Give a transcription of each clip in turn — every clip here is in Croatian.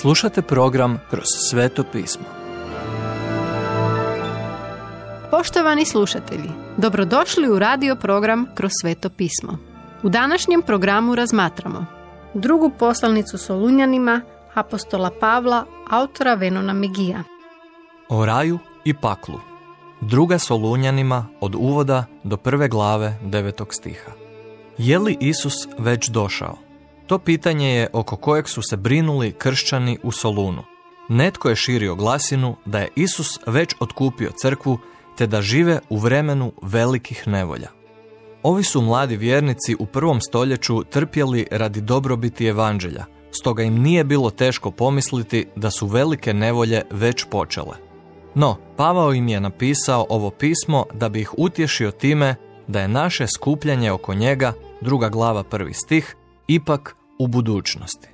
Slušate program Kroz sveto pismo. Poštovani slušatelji, dobrodošli u radio program Kroz sveto pismo. U današnjem programu razmatramo drugu poslanicu Solunjanima, apostola Pavla, autora Venona Megija. O raju i paklu. Druga Solunjanima od uvoda do prve glave 9. stiha. Je li Isus već došao? To pitanje je oko kojeg su se brinuli kršćani u Solunu. Netko je širio glasinu da je Isus već otkupio crkvu te da žive u vremenu velikih nevolja. Ovi su mladi vjernici u 1. stoljeću trpjeli radi dobrobiti evanđelja, stoga im nije bilo teško pomisliti da su velike nevolje već počele. No, Pavao im je napisao ovo pismo da bi ih utješio time da je naše skupljanje oko njega, 2. glava 1. stih, ipak u budućnosti.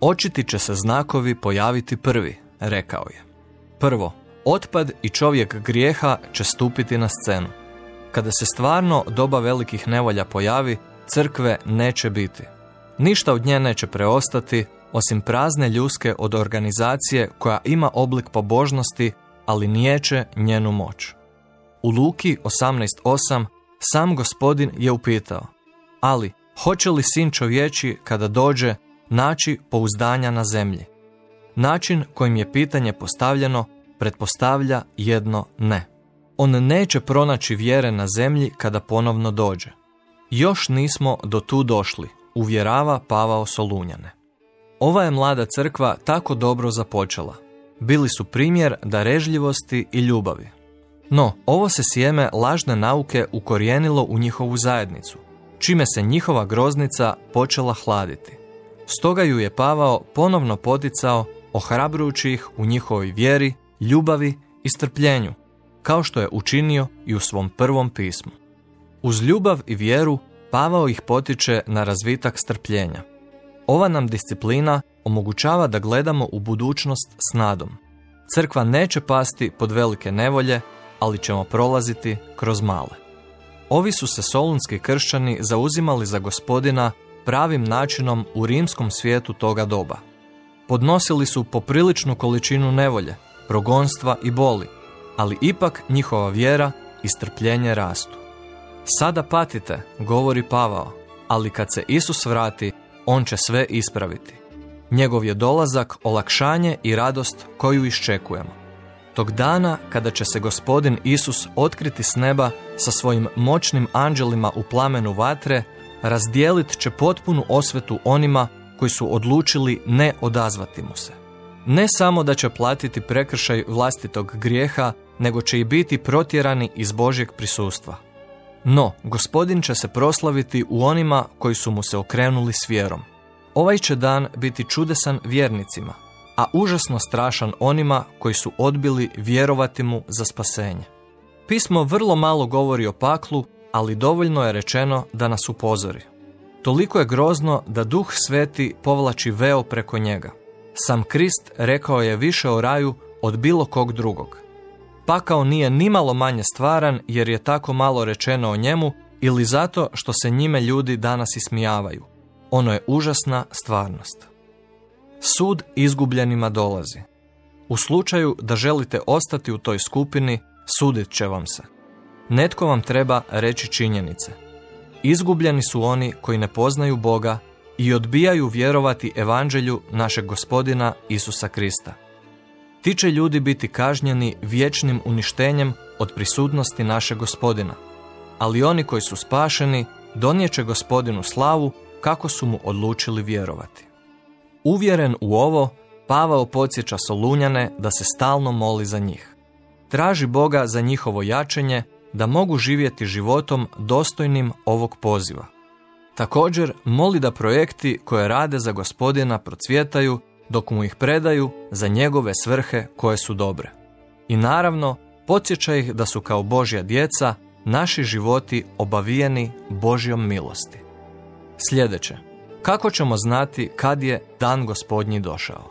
Očiti će se znakovi pojaviti prvi, rekao je. Prvo, otpad i čovjek grijeha će stupiti na scenu. Kada se stvarno doba velikih nevolja pojavi, crkve neće biti. Ništa od nje neće preostati, osim prazne ljuske od organizacije koja ima oblik pobožnosti, ali niječe njenu moć. U Luki 18.8 sam Gospodin je upitao: ali hoće li Sin čovječi kada dođe naći pouzdanja na zemlji? Način kojim je pitanje postavljeno pretpostavlja jedno ne. On neće pronaći vjere na zemlji kada ponovno dođe. Još nismo do tu došli, uvjerava Pavao Solunjane. Ova je mlada crkva tako dobro započela. Bili su primjer darežljivosti i ljubavi. No, ovo se sjeme lažne nauke ukorijenilo u njihovu zajednicu, čime se njihova groznica počela hladiti. Stoga ju je Pavao ponovno poticao, ohrabrujući ih u njihovoj vjeri, ljubavi i strpljenju, kao što je učinio i u svom 1. pismu. Uz ljubav i vjeru Pavao ih potiče na razvitak strpljenja. Ova nam disciplina omogućava da gledamo u budućnost s nadom. Crkva neće pasti pod velike nevolje, ali ćemo prolaziti kroz male. Ovi su se solunski kršćani zauzimali za Gospodina pravim načinom u rimskom svijetu toga doba. Podnosili su popriličnu količinu nevolje, progonstva i boli, ali ipak njihova vjera i strpljenje rastu. Sada patite, govori Pavao, ali kad se Isus vrati, on će sve ispraviti. Njegov je dolazak olakšanje i radost koju iščekujemo. Tog dana kada će se Gospodin Isus otkriti s neba sa svojim moćnim anđelima u plamenu vatre, razdijelit će potpunu osvetu onima koji su odlučili ne odazvati mu se. Ne samo da će platiti prekršaj vlastitog grijeha, nego će i biti protjerani iz Božjeg prisustva. No, Gospodin će se proslaviti u onima koji su mu se okrenuli s vjerom. Ovaj će dan biti čudesan vjernicima, a užasno strašan onima koji su odbili vjerovati mu za spasenje. Pismo vrlo malo govori o paklu, ali dovoljno je rečeno da nas upozori. Toliko je grozno da Duh Sveti povlači veo preko njega. Sam Krist rekao je više o raju od bilo kog drugog. Pakao nije nimalo manje stvaran jer je tako malo rečeno o njemu ili zato što se njime ljudi danas ismijavaju. Ono je užasna stvarnost. Sud izgubljenima dolazi. U slučaju da želite ostati u toj skupini, sudit će vam se. Netko vam treba reći činjenice. Izgubljeni su oni koji ne poznaju Boga i odbijaju vjerovati evanđelju našeg Gospodina Isusa Krista. Ti će ljudi biti kažnjeni vječnim uništenjem od prisutnosti našeg Gospodina, ali oni koji su spašeni donijet će Gospodinu slavu kako su mu odlučili vjerovati. Uvjeren u ovo, Pavao podsjeća Solunjane da se stalno moli za njih. Traži Boga za njihovo jačenje da mogu živjeti životom dostojnim ovog poziva. Također moli da projekti koje rade za Gospodina procvjetaju dok mu ih predaju za njegove svrhe koje su dobre. I naravno, podsjeća ih da su kao Božja djeca naši životi obavijeni Božjom milosti. Sljedeće, kako ćemo znati kad je dan Gospodnji došao?